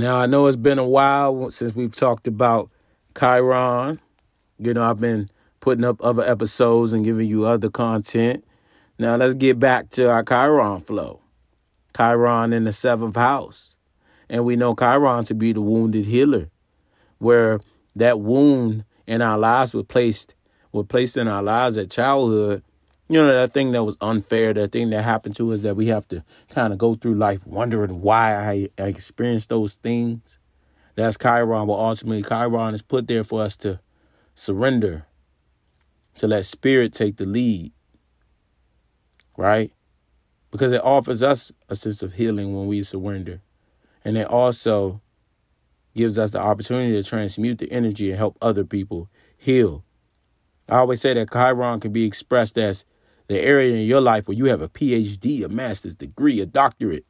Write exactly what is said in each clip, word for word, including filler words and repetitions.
Now, I know it's been a while since we've talked about Chiron. You know, I've been putting up other episodes and giving you other content. Now, let's get back to our Chiron flow. Chiron in the seventh house. And we know Chiron to be the wounded healer, where that wound in our lives was placed, were placed in our lives at childhood. You know, that thing that was unfair, that thing that happened to us, that we have to kind of go through life wondering why I experienced those things. That's Chiron. Well, ultimately, Chiron is put there for us to surrender, to let spirit take the lead, right? Because it offers us a sense of healing when we surrender. And it also gives us the opportunity to transmute the energy and help other people heal. I always say that Chiron can be expressed as the area in your life where you have a P H D, a master's degree, a doctorate,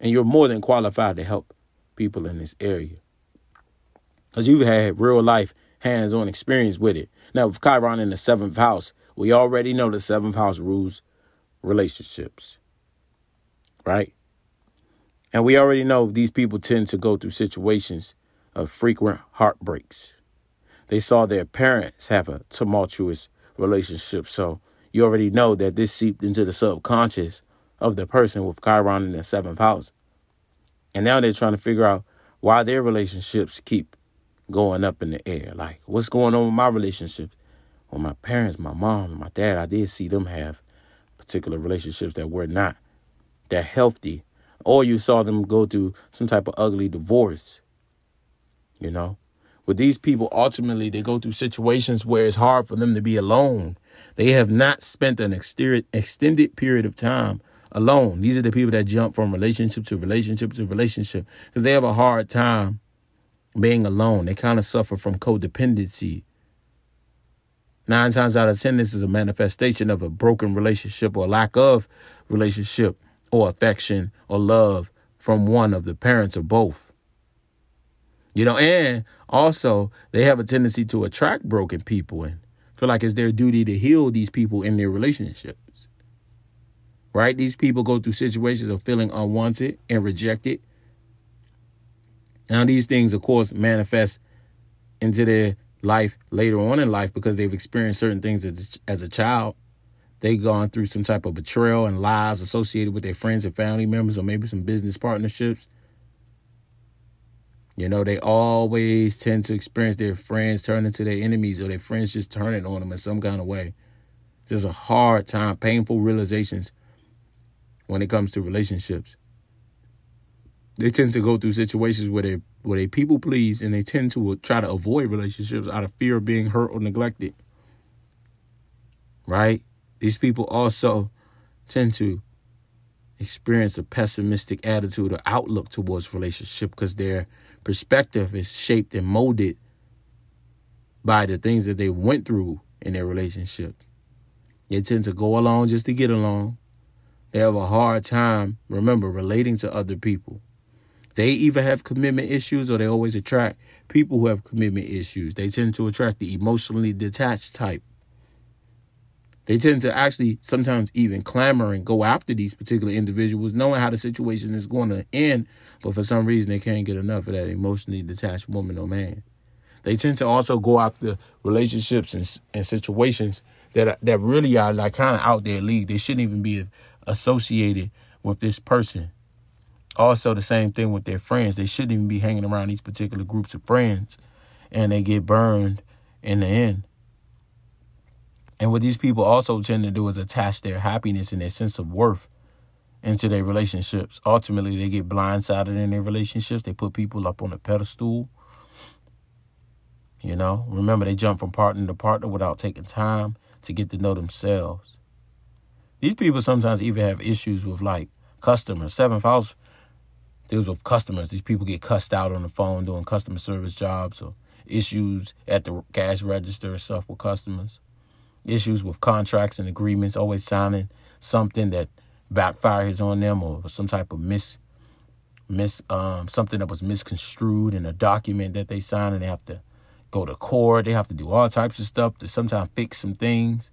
and you're more than qualified to help people in this area because you've had real life hands-on experience with it. Now, with Chiron in the seventh house, we already know the seventh house rules relationships, right? And we already know these people tend to go through situations of frequent heartbreaks. They saw their parents have a tumultuous relationship. So you already know that this seeped into the subconscious of the person with Chiron in the seventh house. And now they're trying to figure out why their relationships keep going up in the air. Like, what's going on with my relationships? Well, my parents, my mom, and my dad, I did see them have particular relationships that were not that healthy. Or you saw them go through some type of ugly divorce, you know? With these people, ultimately, they go through situations where it's hard for them to be alone. They have not spent an extended period of time alone. These are the people that jump from relationship to relationship to relationship because they have a hard time being alone. They kind of suffer from codependency. Nine times out of ten, this is a manifestation of a broken relationship or lack of relationship or affection or love from one of the parents or both. You know, and also they have a tendency to attract broken people and feel like it's their duty to heal these people in their relationships. Right? These people go through situations of feeling unwanted and rejected. Now, these things, of course, manifest into their life later on in life because they've experienced certain things as, as a child. They've gone through some type of betrayal and lies associated with their friends and family members or maybe some business partnerships. You know, they always tend to experience their friends turning to their enemies or their friends just turning on them in some kind of way. Just a hard time, painful realizations when it comes to relationships. They tend to go through situations where they where they people please and they tend to try to avoid relationships out of fear of being hurt or neglected. Right? These people also tend to experience a pessimistic attitude or outlook towards relationship because their perspective is shaped and molded by the things that they went through in their relationship. They tend to go along just to get along. They have a hard time, remember, relating to other people. They either have commitment issues or they always attract people who have commitment issues. They tend to attract the emotionally detached type. They tend to actually sometimes even clamor and go after these particular individuals, knowing how the situation is going to end. But for some reason, they can't get enough of that emotionally detached woman or man. They tend to also go after relationships and, and situations that are, that really are like kind of out their league. They shouldn't even be associated with this person. Also, the same thing with their friends. They shouldn't even be hanging around these particular groups of friends, and they get burned in the end. And what these people also tend to do is attach their happiness and their sense of worth into their relationships. Ultimately, they get blindsided in their relationships. They put people up on a pedestal. You know, remember, they jump from partner to partner without taking time to get to know themselves. These people sometimes even have issues with, like, customers. Seventh house deals with customers. These people get cussed out on the phone doing customer service jobs or issues at the cash register and stuff with customers. Issues with contracts and agreements, always signing something that backfires on them or some type of mis, mis, um, something that was misconstrued in a document that they signed, and they have to go to court. They have to do all types of stuff to sometimes fix some things.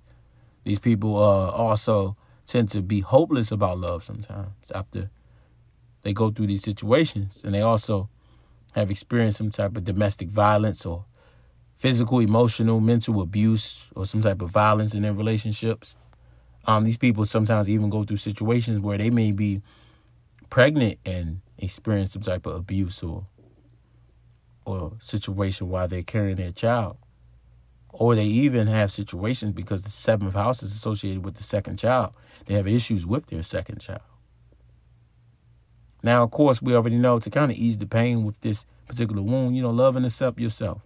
These people uh, also tend to be hopeless about love sometimes after they go through these situations, and they also have experienced some type of domestic violence or physical, emotional, mental abuse, or some type of violence in their relationships. Um, these people sometimes even go through situations where they may be pregnant and experience some type of abuse or or situation while they're carrying their child. Or they even have situations because the seventh house is associated with the second child. They have issues with their second child. Now, of course, we already know to kind of ease the pain with this particular wound, you know, love and accept yourself.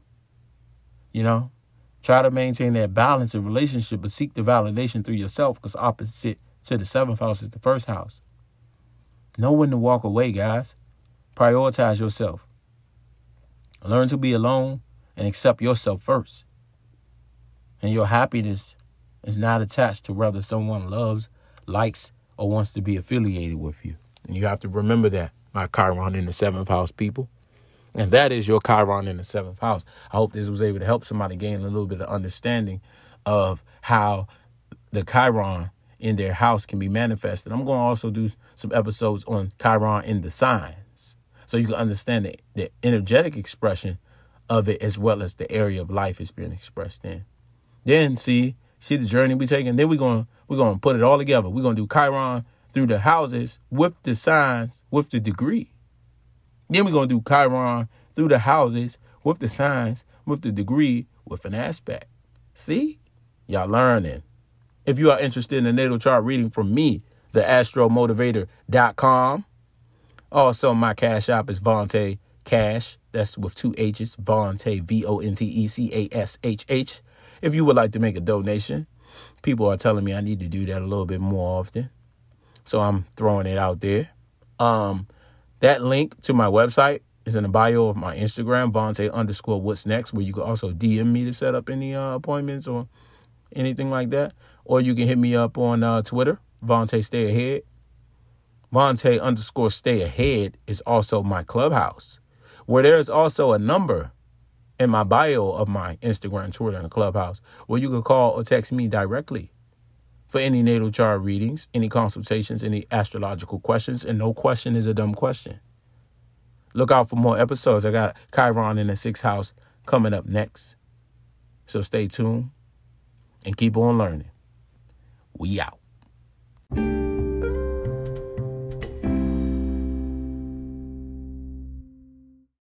You know, try to maintain that balance in relationship, but seek the validation through yourself, because opposite to the seventh house is the first house. Know when to walk away, guys. Prioritize yourself. Learn to be alone and accept yourself first. And your happiness is not attached to whether someone loves, likes, or wants to be affiliated with you. And you have to remember that, my Chiron in the seventh house people. And that is your Chiron in the seventh house. I hope this was able to help somebody gain a little bit of understanding of how the Chiron in their house can be manifested. I'm going to also do some episodes on Chiron in the signs, so you can understand the, the energetic expression of it, as well as the area of life it's being expressed in. Then see, see the journey we're taking. Then we're going we're going to put it all together. We're going to do Chiron through the houses with the signs, with the degree. Then we're going to do Chiron through the houses with the signs, with the degree, with an aspect. See? Y'all learning. If you are interested in a natal chart reading from me, the astro motivator dot com. Also, my cash app is Vontae Cash. That's with two H's, Vontae, V O N T E C A S H H. If you would like to make a donation, people are telling me I need to do that a little bit more often, so I'm throwing it out there. Um, that link to my website is in the bio of my Instagram, Vontae underscore what's next, where you can also D M me to set up any uh, appointments or anything like that. Or you can hit me up on uh, Twitter, Vontae Stay Ahead. Vontae underscore Stay Ahead is also my clubhouse, where there is also a number in my bio of my Instagram, Twitter, and Clubhouse, where you can call or text me directly for any natal chart readings, any consultations, any astrological questions, and no question is a dumb question. Look out for more episodes. I got Chiron in the sixth house coming up next, so stay tuned and keep on learning. We out.